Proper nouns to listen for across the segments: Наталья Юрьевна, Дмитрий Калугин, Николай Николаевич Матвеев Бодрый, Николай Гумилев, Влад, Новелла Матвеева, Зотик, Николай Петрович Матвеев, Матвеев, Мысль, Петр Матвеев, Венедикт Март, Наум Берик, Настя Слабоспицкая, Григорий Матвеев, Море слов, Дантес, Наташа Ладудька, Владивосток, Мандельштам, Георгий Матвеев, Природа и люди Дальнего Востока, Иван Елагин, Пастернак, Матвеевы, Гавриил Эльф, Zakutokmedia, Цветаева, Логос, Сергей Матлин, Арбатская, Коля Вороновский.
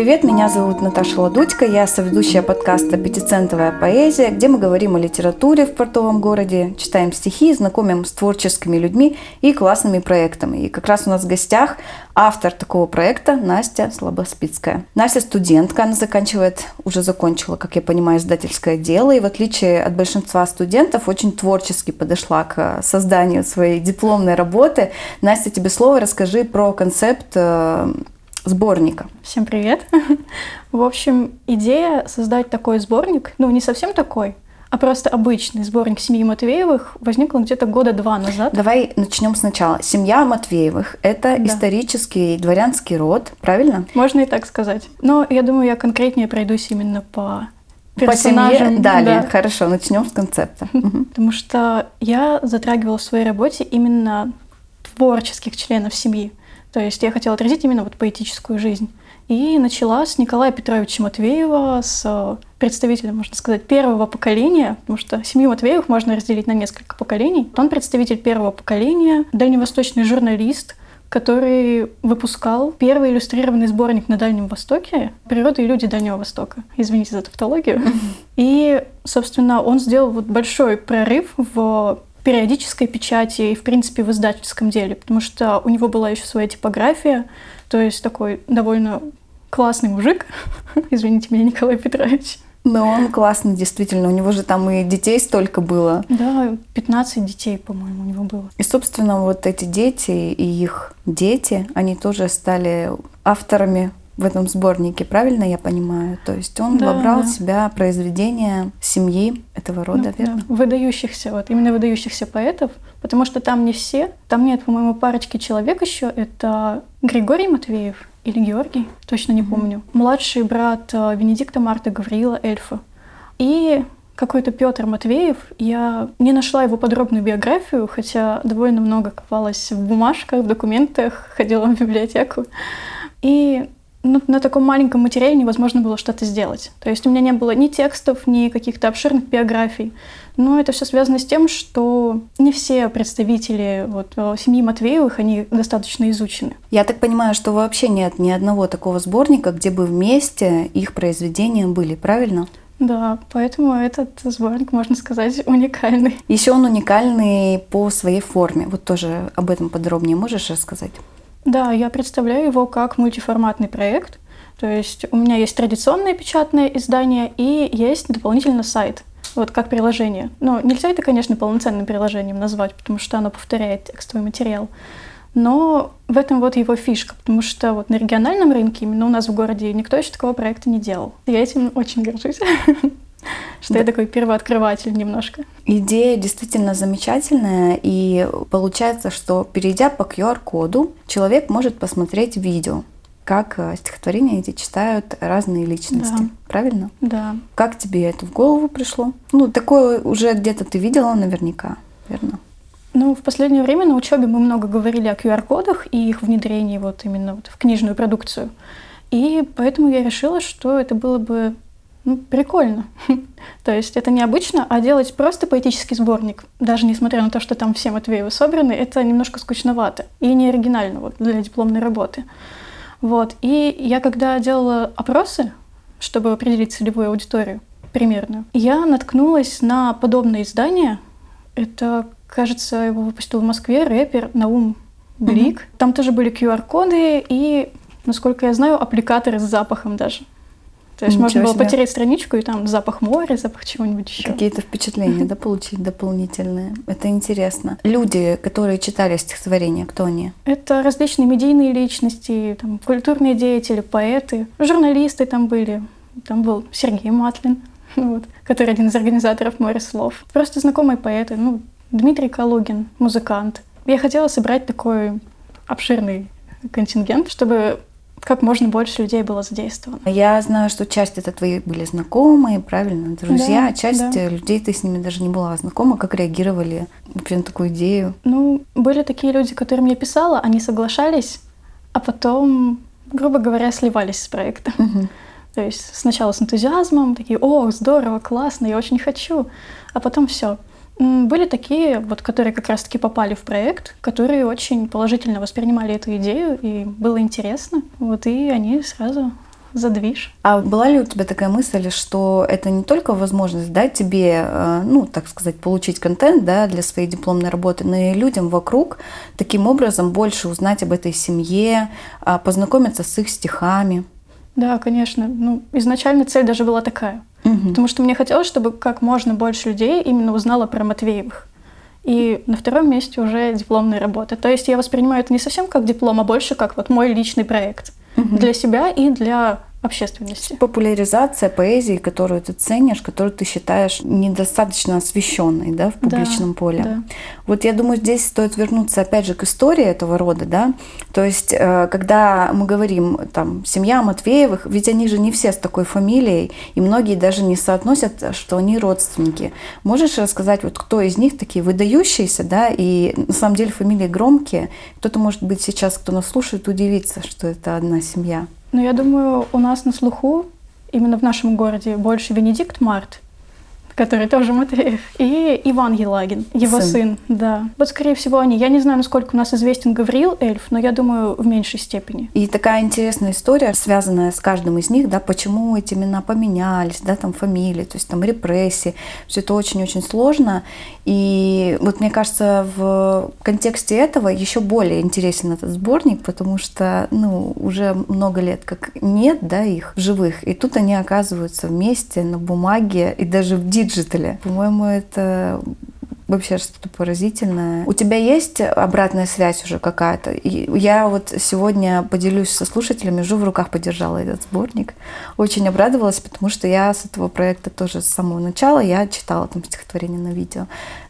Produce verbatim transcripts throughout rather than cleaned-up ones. привет, меня зовут Наташа Ладудька, я соведущая подкаста «Пятицентовая поэзия», где мы говорим о литературе в портовом городе, читаем стихи, знакомим с творческими людьми и классными проектами. И как раз у нас в гостях автор такого проекта Настя Слабоспицкая. Настя студентка, она заканчивает, уже закончила, как я понимаю, издательское дело, и в отличие от большинства студентов, очень творчески подошла к созданию своей дипломной работы. Настя, тебе слово, расскажи про концепт сборника. Всем привет. В общем, идея создать такой сборник, ну не совсем такой, а просто обычный сборник семьи Матвеевых, возникла где-то года два назад. Давай начнем сначала. Семья Матвеевых – это да. исторический дворянский род, правильно? Можно и так сказать. Но я думаю, я конкретнее пройдусь именно по персонажам. По семье далее. Да. Хорошо, начнем с концепта. Потому что я затрагивала в своей работе именно творческих членов семьи. То есть я хотела отразить именно вот поэтическую жизнь. И начала с Николая Петровича Матвеева, с представителя, можно сказать, первого поколения, потому что семью Матвеевых можно разделить на несколько поколений. Он представитель первого поколения, дальневосточный журналист, который выпускал первый иллюстрированный сборник на Дальнем Востоке «Природа и люди Дальнего Востока». Извините за тавтологию. И, собственно, он сделал вот большой прорыв в периодической печати и, в принципе, в издательском деле, потому что у него была еще своя типография, то есть такой довольно классный мужик. Извините меня, Николай Петрович. Но он классный, действительно. У него же там и детей столько было. Да, пятнадцать детей, по-моему, у него было. И, собственно, вот эти дети и их дети, они тоже стали авторами в этом сборнике, правильно я понимаю? То есть он да, вобрал да. в себя произведения семьи этого рода, ну, верно? Да. Выдающихся, вот именно выдающихся поэтов, потому что там не все, там нет, по-моему, парочки человек еще. Это Григорий Матвеев или Георгий, точно не mm-hmm. помню. Младший брат Венедикта Марта, Гавриила Эльфа. И какой-то Петр Матвеев. Я не нашла его подробную биографию, хотя довольно много копалась в бумажках, в документах, ходила в библиотеку. И ну, на таком маленьком материале невозможно было что-то сделать. То есть у меня не было ни текстов, ни каких-то обширных биографий. Но это все связано с тем, что не все представители вот, семьи Матвеевых, они достаточно изучены. Я так понимаю, что вообще нет ни одного такого сборника, где бы вместе их произведения были, правильно? Да, поэтому этот сборник, можно сказать, уникальный. Еще он уникальный по своей форме. Вот тоже об этом подробнее можешь рассказать? Да, я представляю его как мультиформатный проект. То есть у меня есть традиционное печатное издание и есть дополнительно сайт, вот как приложение. Но нельзя это, конечно, полноценным приложением назвать, потому что оно повторяет текстовый материал. Но в этом вот его фишка, потому что вот на региональном рынке, именно у нас в городе, никто еще такого проекта не делал. Я этим очень горжусь. Что да. я такой первооткрыватель немножко. Идея действительно замечательная, и получается, что, перейдя по ку ар коду, человек может посмотреть видео, как стихотворения эти читают разные личности, да. правильно? Да. Как тебе это в голову пришло? Ну, такое уже где-то ты видела наверняка, верно? Ну, в последнее время на учебе мы много говорили о ку ар кодах и их внедрении вот именно вот в книжную продукцию. И поэтому я решила, что это было бы ну, прикольно. То есть это необычно, а делать просто поэтический сборник, даже несмотря на то, что там все Матвеевы собраны, это немножко скучновато и неоригинально вот, для дипломной работы. Вот. И я когда делала опросы, чтобы определить целевую аудиторию примерную, я наткнулась на подобное издание. Это, кажется, его выпустил в Москве рэпер Наум Берик. Mm-hmm. Там тоже были ку ар коды и, насколько я знаю, аппликаторы с запахом даже. То есть ничего можно было себе. Потерять страничку, и там запах моря, запах чего-нибудь еще. Какие-то впечатления, да, получить дополнительные. Это интересно. Люди, которые читали стихотворения, кто они? Это различные медийные личности, там, культурные деятели, поэты, журналисты там были. Там был Сергей Матлин, вот, который один из организаторов «Море слов». Просто знакомые поэты, ну, Дмитрий Калугин, музыкант. Я хотела собрать такой обширный контингент, чтобы как можно больше людей было задействовано. Я знаю, что часть это твои были знакомые, правильно, друзья, а да, часть да. людей ты с ними даже не была знакома. Как реагировали вообще на такую идею? Ну, были такие люди, которым я писала, они соглашались, а потом, грубо говоря, сливались с проекта. Угу. То есть сначала с энтузиазмом, такие, о, здорово, классно, я очень хочу, а потом все. Были такие, вот, которые как раз-таки попали в проект, которые очень положительно воспринимали эту идею, и было интересно. Вот, и они сразу задвиж. А была ли у тебя такая мысль, что это не только возможность, да, тебе, ну, так сказать, получить контент, да, для своей дипломной работы, но и людям вокруг таким образом больше узнать об этой семье, познакомиться с их стихами? Да, конечно. Ну, изначально цель даже была такая. Угу. Потому что мне хотелось, чтобы как можно больше людей именно узнало про Матвеевых. И на втором месте уже дипломная работа. То есть я воспринимаю это не совсем как диплом, а больше как вот мой личный проект. Угу. Для себя и для общественности. Популяризация поэзии, которую ты ценишь, которую ты считаешь недостаточно освещенной, да, в публичном, да, поле. Да. Вот я думаю, здесь стоит вернуться опять же к истории этого рода, да. То есть, когда мы говорим там семья Матвеевых, ведь они же не все с такой фамилией, и многие даже не соотносят, что они родственники. Можешь рассказать, вот кто из них такие выдающиеся, да, и на самом деле фамилии громкие. Кто-то, может быть, сейчас, кто нас слушает, удивится, что это одна семья. Ну, я думаю, у нас на слуху, именно в нашем городе, больше Венедикт Март, который тоже Матвеев, и Иван Елагин, его сын. сын. Да. Вот, скорее всего, они. Я не знаю, насколько у нас известен Гавриил Эльф, но я думаю, в меньшей степени. И такая интересная история, связанная с каждым из них, да, почему эти имена поменялись, да, там фамилии, то есть там репрессии. Все это очень-очень сложно. И вот, мне кажется, в контексте этого еще более интересен этот сборник, потому что, ну, уже много лет как нет, да, их живых, и тут они оказываются вместе на бумаге и даже в диджитале. По-моему, это вообще что-то поразительное. У тебя есть обратная связь уже какая-то? И я вот сегодня поделюсь со слушателями, уже в руках подержала этот сборник. Очень обрадовалась, потому что я с этого проекта тоже с самого начала, я читала там стихотворение на видео.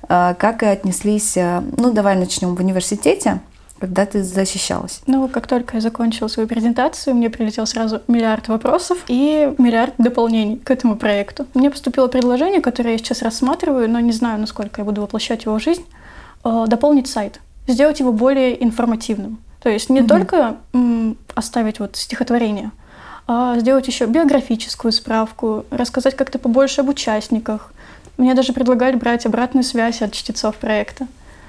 Как и отнеслись, ну давай начнем в университете, когда ты защищалась? Ну, как только я закончила свою презентацию, мне прилетел сразу миллиард вопросов и миллиард дополнений к этому проекту. Мне поступило предложение, которое я сейчас рассматриваю, но не знаю, насколько я буду воплощать его в жизнь, дополнить сайт, сделать его более информативным. То есть не mm-hmm. только м, оставить вот стихотворение, а сделать еще биографическую справку, рассказать как-то побольше об участниках. Мне даже предлагали брать обратную связь от чтецов проекта,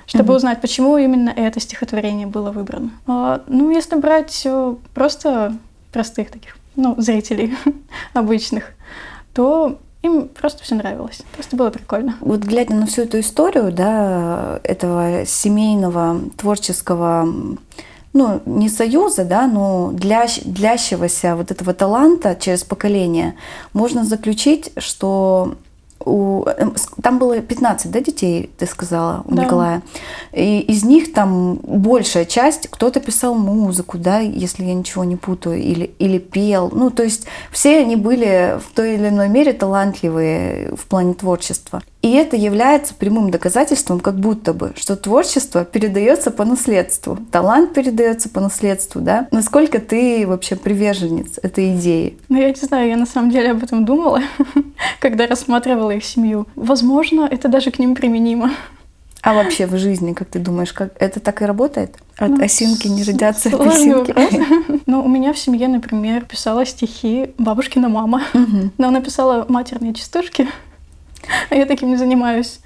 чтобы mm-hmm. узнать, почему именно это стихотворение было выбрано. А, ну, если брать просто простых таких, ну, зрителей обычных, то им просто все нравилось. Просто было прикольно. Вот глядя на всю эту историю, да, этого семейного творческого, ну, не союза, да, но для, длящегося вот этого таланта через поколение, можно заключить, что... У, там было пятнадцать, да, детей, ты сказала, у да. Николая. И из них там большая часть, кто-то писал музыку, да, если я ничего не путаю, или, или пел. Ну, то есть все они были в той или иной мере талантливые в плане творчества. И это является прямым доказательством, как будто бы, что творчество передается по наследству, талант передается по наследству, да? Насколько ты вообще приверженец этой идеи? Ну, я не знаю, я на самом деле об этом думала, когда рассматривала их семью. Возможно, это даже к ним применимо. А вообще в жизни, как ты думаешь, как это так и работает? От ну, осинки не родятся апельсинки. Ну, у меня в семье, например, писала стихи бабушкина мама. Угу. Но она писала матерные частушки. А я таким не занимаюсь.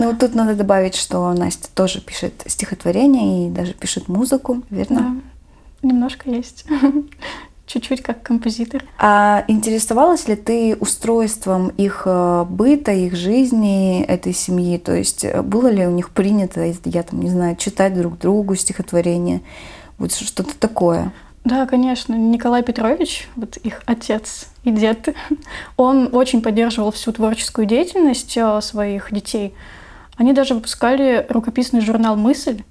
Ну, вот тут надо добавить, что Настя тоже пишет стихотворение и даже пишет музыку, верно? Да, немножко есть. Чуть-чуть как композитор. А интересовалась ли ты устройством их быта, их жизни, этой семьи? То есть было ли у них принято, я там не знаю, читать друг другу стихотворения? Вот что-то такое. Да, конечно. Николай Петрович, вот их отец и дед, он очень поддерживал всю творческую деятельность своих детей. Они даже выпускали рукописный журнал «Мысль»,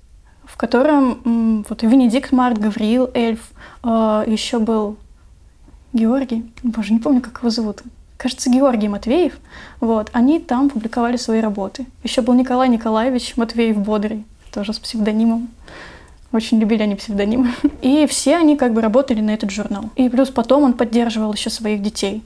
в котором вот Венедикт Март, Гавриил Эльф, еще был Георгий, боже, не помню, как его зовут, кажется, Георгий Матвеев. Вот, они там публиковали свои работы. Еще был Николай Николаевич Матвеев Бодрый, тоже с псевдонимом. Очень любили они псевдонимы. И все они как бы работали на этот журнал. И плюс потом он поддерживал еще своих детей.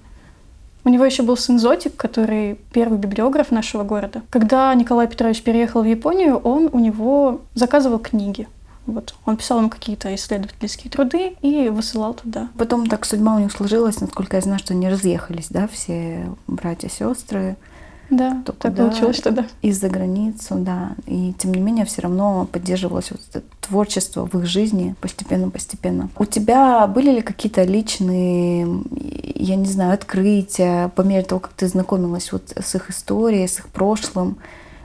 У него еще был сын Зотик, который первый библиограф нашего города. Когда Николай Петрович переехал в Японию, он у него заказывал книги. Вот. Он писал им какие-то исследовательские труды и высылал туда. Потом так судьба у них сложилась, насколько я знаю, что они разъехались, да, все братья, сестры. Да, то так получилось тогда. Из-за границу, да. И тем не менее все равно поддерживалось вот это творчество в их жизни постепенно-постепенно. У тебя были ли какие-то личные, я не знаю, открытия по мере того, как ты знакомилась вот с их историей, с их прошлым?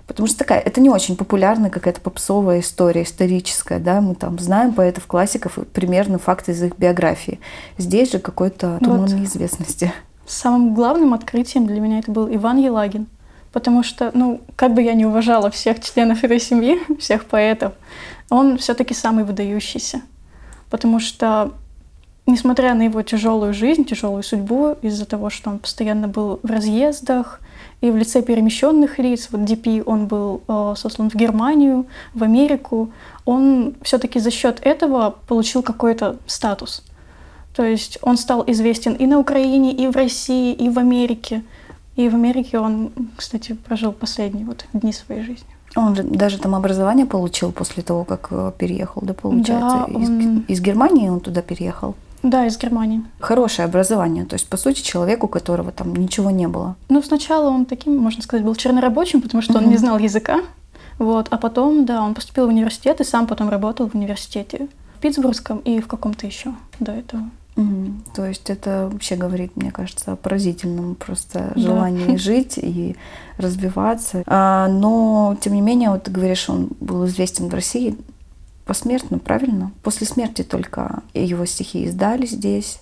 Потому что такая, это не очень популярная какая-то попсовая история, историческая, да, мы там знаем поэтов, классиков, и примерно факты из их биографии. Здесь же какой-то туман вот. Неизвестности. Самым главным открытием для меня это был Иван Елагин, потому что, ну, как бы я не уважала всех членов этой семьи, всех поэтов, он все-таки самый выдающийся, потому что, несмотря на его тяжелую жизнь, тяжелую судьбу, из-за того, что он постоянно был в разъездах, и в лице перемещенных лиц, вот Ди Пи, он был э, сослан в Германию, в Америку, он все-таки за счет этого получил какой-то статус. То есть он стал известен и на Украине, и в России, и в Америке. И в Америке он, кстати, прожил последние вот дни своей жизни. Он же даже там образование получил после того, как переехал, да, получается? Да, он... из, из Германии он туда переехал? Да, из Германии. Хорошее образование, то есть, по сути, человек, у которого там ничего не было. Ну, сначала он таким, можно сказать, был чернорабочим, потому что mm-hmm. он не знал языка. Вот. А потом, да, он поступил в университет и сам потом работал в университете. В Питтсбургском и в каком-то еще до этого. Mm-hmm. То есть это вообще говорит, мне кажется, о поразительном просто желании да. жить и развиваться. А, но, тем не менее, вот ты говоришь, он был известен в России посмертно, правильно? После смерти только его стихи издали здесь.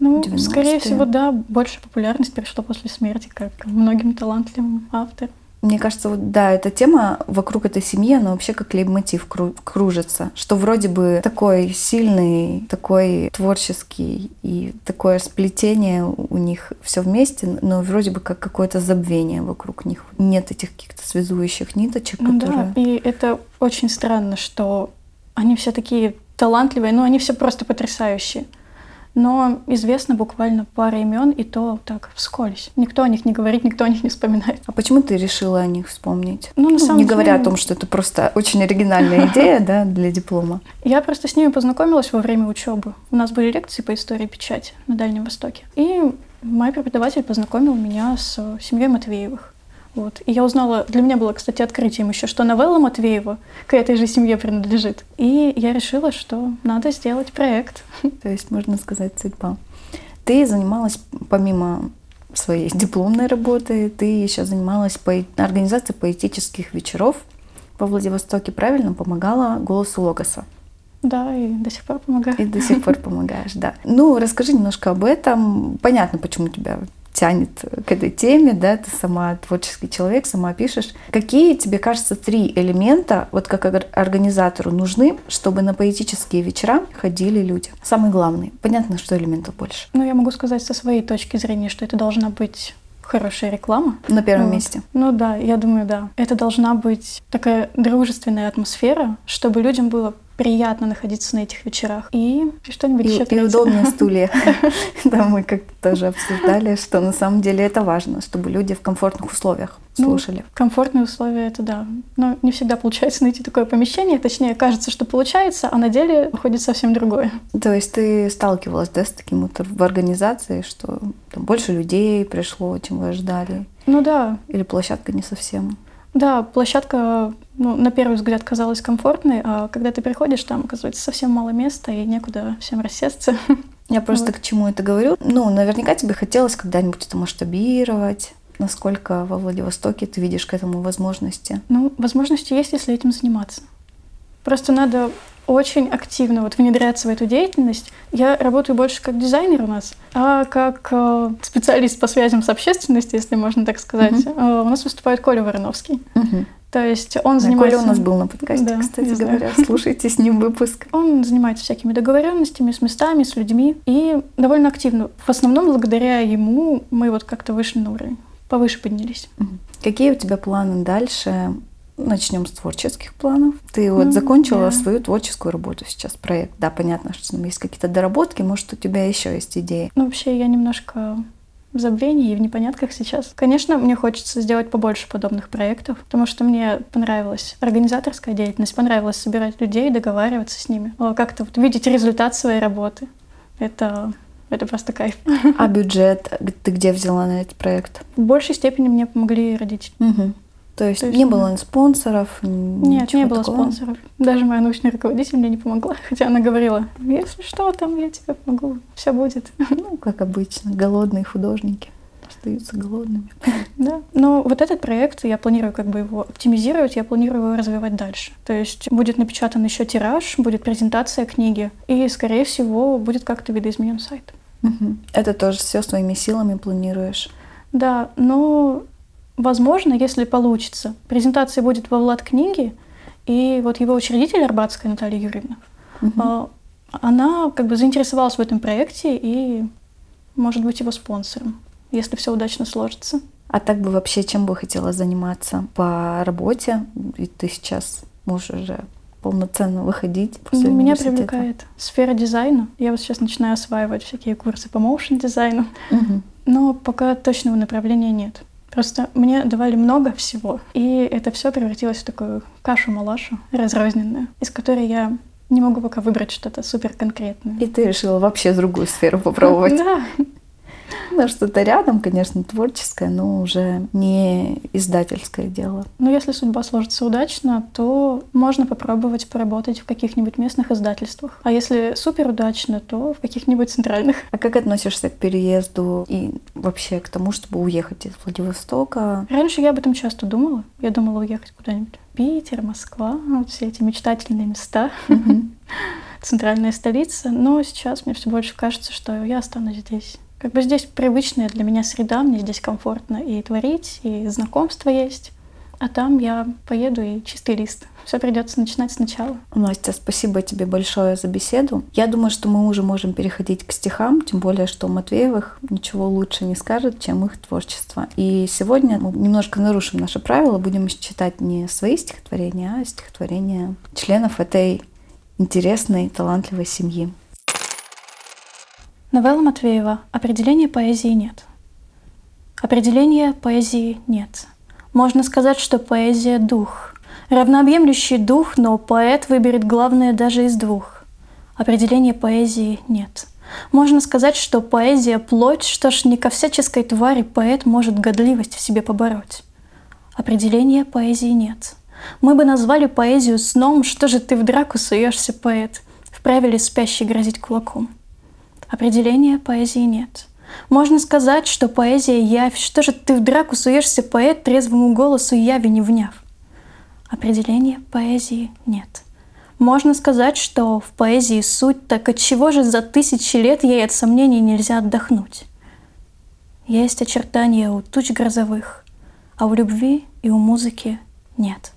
Ну, девяностые. Скорее всего, да, больше популярность перешла после смерти, как многим талантливым авторам. Мне кажется, вот да, эта тема вокруг этой семьи, она вообще как лейтмотив кружится. Что вроде бы такой сильный, такой творческий и такое сплетение у них все вместе, но вроде бы как какое-то забвение вокруг них. Нет этих каких-то связующих ниточек, ну, которые... Да, и это очень странно, что они все такие талантливые, но они все просто потрясающие. Но известно буквально пара имен, и то так вскользь. Никто о них не говорит, никто о них не вспоминает. А почему ты решила о них вспомнить? Ну, на самом не деле... говоря о том, что это просто очень оригинальная идея, да, для диплома. Я просто с ними познакомилась во время учебы. У нас были лекции по истории печати на Дальнем Востоке. И мой преподаватель познакомил меня с семьей Матвеевых. Вот. И я узнала, для меня было, кстати, открытием еще, что новелла Матвеева к этой же семье принадлежит. И я решила, что надо сделать проект. То есть, можно сказать, судьба. Ты занималась, помимо своей дипломной работы, ты еще занималась поэ... организацией поэтических вечеров во Владивостоке, правильно? Помогала «Голосу Логоса». Да, и до сих пор помогаешь. И до сих пор помогаешь, да. Ну, расскажи немножко об этом. Понятно, почему тебя... тянет к этой теме, да, ты сама творческий человек, сама пишешь. Какие, тебе кажется, три элемента, вот как организатору, нужны, чтобы на поэтические вечера ходили люди? Самый главный. Понятно, что элементов больше. Ну, я могу сказать со своей точки зрения, что это должна быть хорошая реклама. На первом вот. Месте. Ну да, я думаю, да. Это должна быть такая дружественная атмосфера, чтобы людям было приятно находиться на этих вечерах. И что-нибудь и, еще третье. И удобные стулья. Да, мы как-то тоже обсуждали, что на самом деле это важно, чтобы люди в комфортных условиях слушали. Комфортные условия — это да. Но не всегда получается найти такое помещение. Точнее, кажется, что получается, а на деле выходит совсем другое. То есть ты сталкивалась, да, с таким вот в организации, что больше людей пришло, чем вы ожидали? Ну да. Или площадка не совсем? Да, площадка, ну, на первый взгляд казалась комфортной, а когда ты приходишь, там оказывается совсем мало места и некуда всем рассесться. Я просто вот. К чему это говорю. Ну, наверняка тебе хотелось когда-нибудь это масштабировать. Насколько во Владивостоке ты видишь к этому возможности? Ну, возможности есть, если этим заниматься. Просто надо очень активно вот внедряться в эту деятельность. Я работаю больше как дизайнер у нас, а как э, специалист по связям с общественностью, если можно так сказать. Mm-hmm. Э, у нас выступает Коля Вороновский. Mm-hmm. То есть он занимается... Коля у нас был на подкасте, да, кстати говоря. Слушайте с ним выпуск. Он занимается всякими договоренностями с местами, с людьми. И довольно активно. В основном благодаря ему мы вот как-то вышли на уровень. Повыше поднялись. Mm-hmm. Какие у тебя планы дальше? Начнем с творческих планов. Ты вот ну, закончила да. свою творческую работу сейчас, проект. Да, понятно, что там есть какие-то доработки. Может, у тебя еще есть идеи? Ну, вообще, я немножко в забвении и в непонятках сейчас. Конечно, мне хочется сделать побольше подобных проектов, потому что мне понравилась организаторская деятельность, понравилось собирать людей, договариваться с ними, как-то вот видеть результат своей работы. Это Это просто кайф. А бюджет ты где взяла на этот проект? В большей степени мне помогли родители. Угу. То есть, То есть не было да. спонсоров? Нет, не было такого? спонсоров. Даже моя научный руководитель мне не помогла. Хотя она говорила, если что, там я тебе помогу, все будет. Ну, как обычно, голодные художники остаются голодными. Да. Но вот этот проект, я планирую как бы его оптимизировать, я планирую его развивать дальше. То есть будет напечатан еще тираж, будет презентация книги, и, скорее всего, будет как-то видоизменен сайт. Угу. Это тоже все своими силами планируешь? Да, но... Возможно, если получится. Презентация будет во Влад книги, и вот его учредитель Арбатская Наталья Юрьевна, угу. она как бы заинтересовалась в этом проекте и может быть его спонсором, если все удачно сложится. А так бы вообще чем бы хотела заниматься по работе? Ведь ты сейчас можешь уже полноценно выходить после ну, меня привлекает сфера дизайна. Я вот сейчас начинаю осваивать всякие курсы по моушн-дизайну, угу. но пока точного направления нет. Просто мне давали много всего, и это все превратилось в такую кашу-малашу разрозненную, из которой я не могу пока выбрать что-то суперконкретное. И ты решила вообще другую сферу попробовать. Да. Ну, что-то рядом, конечно, творческое, но уже не издательское дело. Ну, если судьба сложится удачно, то можно попробовать поработать в каких-нибудь местных издательствах. А если суперудачно, то в каких-нибудь центральных. А как относишься к переезду и вообще к тому, чтобы уехать из Владивостока? Раньше я об этом часто думала. Я думала уехать куда-нибудь. Питер, Москва, вот все эти мечтательные места. Центральная столица. Но сейчас мне все больше кажется, что я останусь здесь. Как бы здесь привычная для меня среда, мне здесь комфортно и творить, и знакомства есть. А там я поеду и чистый лист. Все придется начинать сначала. Настя, спасибо тебе большое за беседу. Я думаю, что мы уже можем переходить к стихам, тем более, что Матвеевых ничего лучше не скажет, чем их творчество. И сегодня мы немножко нарушим наше правило, будем читать не свои стихотворения, а стихотворения членов этой интересной, талантливой семьи. Новелла Матвеева. Определения поэзии нет. Определения поэзии нет. Можно сказать, что поэзия — дух. Равнообъемлющий дух, но поэт выберет главное даже из двух. Определения поэзии нет. Можно сказать, что поэзия — плоть, что ж не ко всяческой твари поэт может годливость в себе побороть. Определения поэзии нет. Мы бы назвали поэзию сном, что же ты в драку суешься, поэт? Вправе ли спящий грозить кулаком? Определения поэзии нет. Можно сказать, что поэзия — явь. Что же ты в драку суешься, поэт, трезвому голосу яви не вняв? Определения поэзии нет. Можно сказать, что в поэзии суть, так отчего же за тысячи лет ей от сомнений нельзя отдохнуть? Есть очертания у туч грозовых, а у любви и у музыки нет.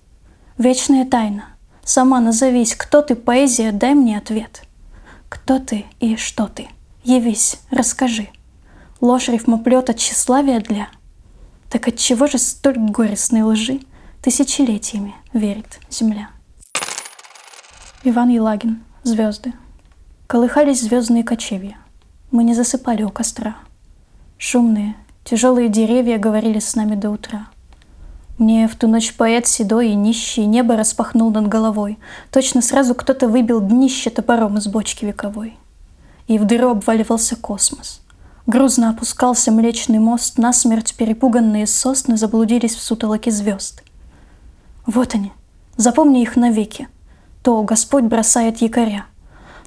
Вечная тайна. Сама назовись, кто ты, поэзия, дай мне ответ. Кто ты и что ты? Явись, расскажи. Ложь рифмоплёта тщеславия для. Так отчего же столь горестной лжи тысячелетиями верит земля? Иван Елагин. Звезды. Колыхались звездные кочевья. Мы не засыпали у костра. Шумные, тяжелые деревья говорили с нами до утра. Мне в ту ночь поэт седой и нищий небо распахнул над головой. Точно сразу кто-то выбил днище топором из бочки вековой. И в дыру обваливался космос. Грузно опускался Млечный мост, насмерть перепуганные сосны заблудились в сутолоке звезд. Вот они, запомни их навеки, то Господь бросает якоря.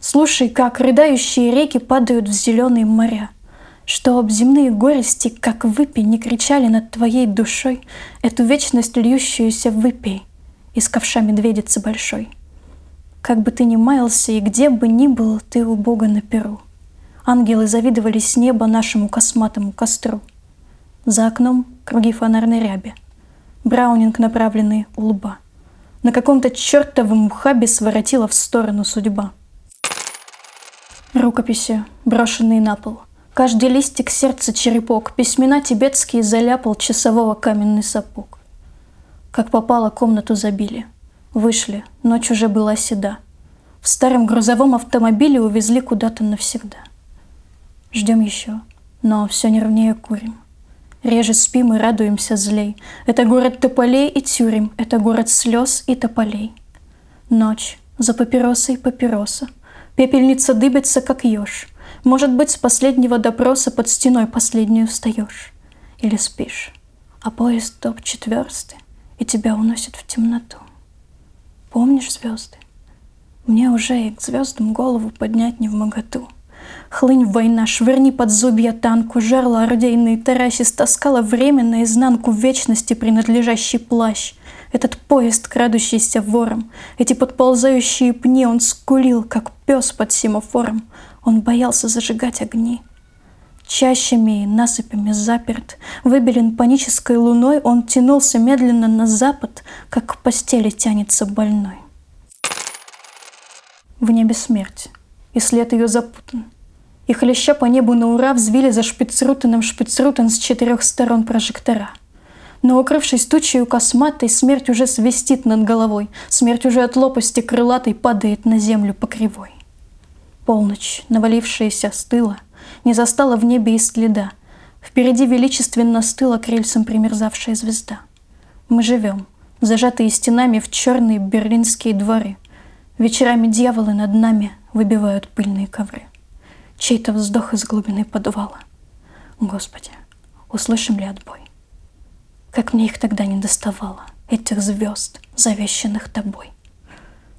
Слушай, как рыдающие реки падают в зеленые моря, чтоб земные горести, как выпей, не кричали над твоей душой эту вечность, льющуюся выпей из ковша медведицы большой. Как бы ты ни маялся и где бы ни был ты у Бога на перу, ангелы завидовали с неба нашему косматому костру. За окном круги фонарной ряби, браунинг, направленный у лба. На каком-то чертовом ухабе своротила в сторону судьба. Рукописи, брошенные на пол. Каждый листик сердца черепок, письмена тибетские заляпал часового каменный сапог. Как попало, комнату забили. Вышли, ночь уже была седа. В старом грузовом автомобиле увезли куда-то навсегда. Ждем еще, но все нервнее курим. Реже спим и радуемся злей. Это город тополей и тюрем, это город слез и тополей. Ночь, за папиросой папироса. Пепельница дыбится, как еж. Может быть, с последнего допроса под стеной последнюю встаешь или спишь, а поезд топчет версты и тебя уносит в темноту. Помнишь звезды? Мне уже и к звездам голову поднять не вмоготу. Хлынь война, швырни под зубья танку, жерло орудейные тараси стаскало время наизнанку вечности принадлежащий плащ. Этот поезд, крадущийся вором, эти подползающие пни, он скулил, как пес под семафором. Он боялся зажигать огни. Чащами и насыпями заперт, выбелен панической луной, он тянулся медленно на запад, как к постели тянется больной. В небе смерть, и след ее запутан. И хлеща по небу на ура взвили за шпицрутаном шпицрутан с четырех сторон прожектора. Но, укрывшись тучей косматой, смерть уже свистит над головой, смерть уже от лопасти крылатой падает на землю по кривой. Полночь, навалившаяся с тыла, не застала в небе и следа. Впереди величественно стыла к рельсам примерзавшая звезда. Мы живем, зажатые стенами в черные берлинские дворы. Вечерами дьяволы над нами выбивают пыльные ковры. Чей-то вздох из глубины подвала. Господи, услышим ли отбой? Как мне их тогда не доставало, этих звезд, завещанных тобой.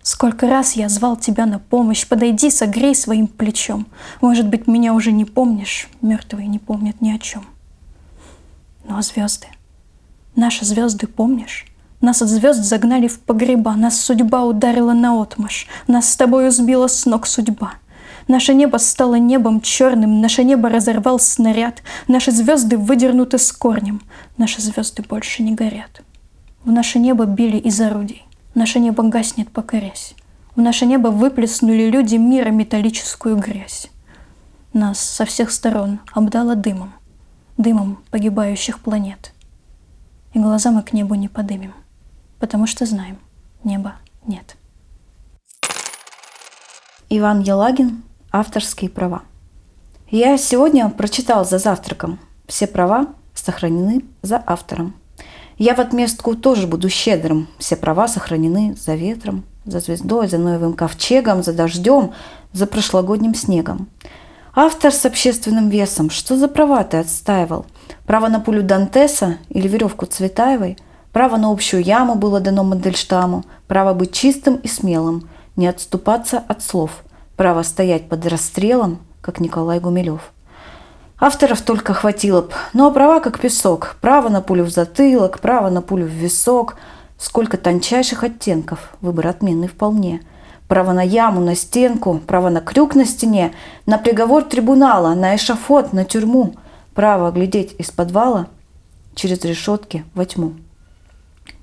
Сколько раз я звал тебя на помощь, подойди, согрей своим плечом. Может быть, меня уже не помнишь, мертвые не помнят ни о чем. Ну а звезды? Наши звезды помнишь? Нас от звезд загнали в погреба, нас судьба ударила наотмашь, нас с тобою сбила с ног судьба. Наше небо стало небом черным, наше небо разорвал снаряд, наши звезды выдернуты с корнем, наши звезды больше не горят. В наше небо били из орудий, наше небо гаснет, покорясь. В наше небо выплеснули люди мира металлическую грязь. Нас со всех сторон обдало дымом, дымом погибающих планет. И глаза мы к небу не подымем, потому что знаем, неба нет. Иван Елагин. Авторские права. Я сегодня прочитал за завтраком. Все права сохранены за автором. Я в отместку тоже буду щедрым. Все права сохранены за ветром, за звездой, за Ноевым ковчегом, за дождем, за прошлогодним снегом. Автор с общественным весом. Что за права ты отстаивал? Право на пулю Дантеса или веревку Цветаевой? Право на общую яму было дано Мандельштаму. Право быть чистым и смелым. Не отступаться от слов. Право стоять под расстрелом, как Николай Гумилев. Авторов только хватило б. Ну а права как песок. Право на пулю в затылок, право на пулю в висок. Сколько тончайших оттенков. Выбор отменный вполне. Право на яму, на стенку, право на крюк на стене, на приговор трибунала, на эшафот, на тюрьму. Право глядеть из подвала через решетки во тьму.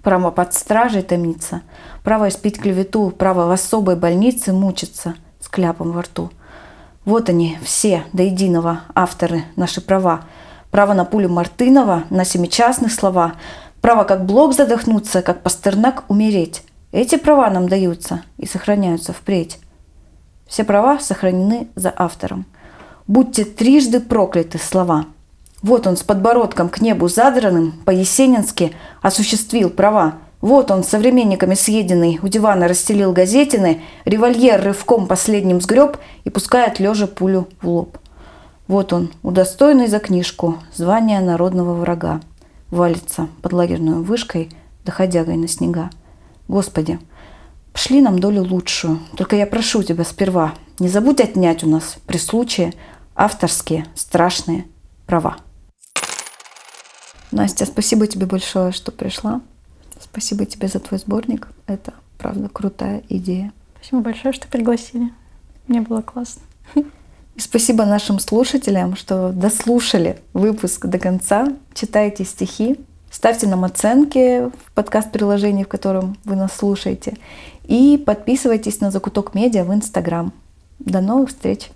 Право под стражей томиться, право испить клевету, право в особой больнице мучиться с кляпом во рту. Вот они все до единого авторы, наши права. Право на пулю Мартынова, на семичастных слова, право как Блок задохнуться, как Пастернак умереть. Эти права нам даются и сохраняются впредь. Все права сохранены за автором. Будьте трижды прокляты слова. Вот он с подбородком к небу задранным по-есенински осуществил права. Вот он современниками съеденный у дивана расстелил газетины, револьвер рывком последним сгреб и пускает лежа пулю в лоб. Вот он, удостоенный за книжку звания народного врага, валится под лагерную вышкой, доходягой на снега. Господи, пошли нам долю лучшую, только я прошу тебя сперва, не забудь отнять у нас при случае авторские страшные права. Настя, спасибо тебе большое, что пришла. Спасибо тебе за твой сборник. Это, правда, крутая идея. Спасибо большое, что пригласили. Мне было классно. И спасибо нашим слушателям, что дослушали выпуск до конца. Читайте стихи, ставьте нам оценки в подкаст-приложении, в котором вы нас слушаете. И подписывайтесь на Закуток Медиа в Инстаграм. До новых встреч!